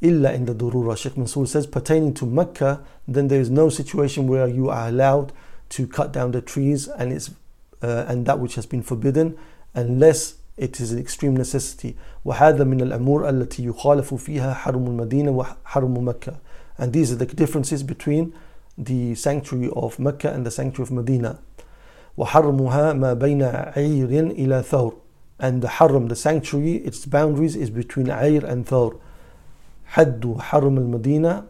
إلا عند ضرورة. Sheikh Mansour says, pertaining to Mecca, then there is no situation where you are allowed to cut down the trees and it's and that which has been forbidden, unless it is an extreme necessity. وهذا من الأمور التي يخالف فيها حرم المدينة وحرم مكة. And these are the differences between the sanctuary of Mecca and the sanctuary of Medina. وحرمها ما بين عير إلى ثور. And the haram, the sanctuary, its boundaries is between عير and ثور. حد حرم المدينة,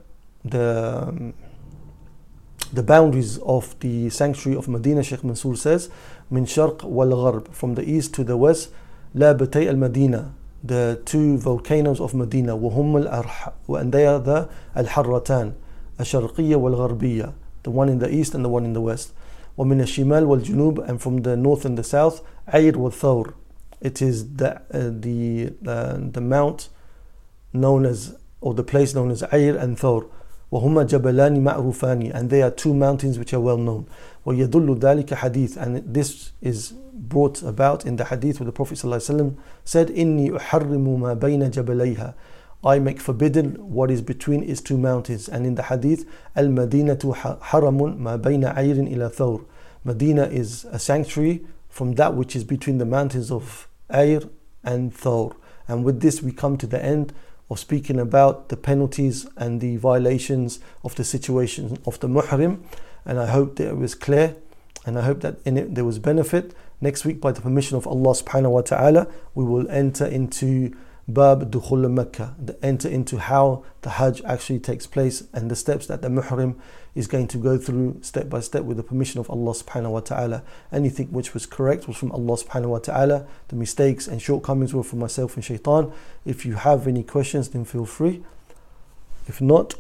the boundaries of the sanctuary of Medina, Sheikh Mansour says, من شرق والغرب, from the east to the west, لابتي المدينة, the two volcanoes of Medina, وهم الأرح, and they are the الحرتان, الشرقية والغربية, the one in the east and the one in the west. ومن الشمال والجنوب, and from the north and the south, عير والثور. It is the mount known as, or the place known as عير and ثور. وهما جبلان معروفان, and they are two mountains which are well known. ويدل ذلك حديث, and this is brought about in the hadith where the Prophet ﷺ said, إني أحرم ما بين جبليها, I make forbidden what is between its two mountains. And in the hadith, المدينة حرم ما بين عير إلى ثور. Medina is a sanctuary from that which is between the mountains of Ayr and Thawr. And with this we come to the end of speaking about the penalties and the violations of the situation of the muhrim, and I hope that it was clear, and I hope that in it there was benefit. Next week, by the permission of Allah subhanahu wa ta'ala, we will enter into Bab Dukhul Makkah, enter into how the Hajj actually takes place and the steps that the muhrim is going to go through step by step with the permission of Allah subhanahu wa ta'ala. Anything which was correct was from Allah subhanahu wa ta'ala. The mistakes and shortcomings were from myself and shaitan. If you have any questions, then feel free. If not,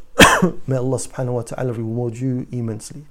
may Allah subhanahu wa ta'ala reward you immensely.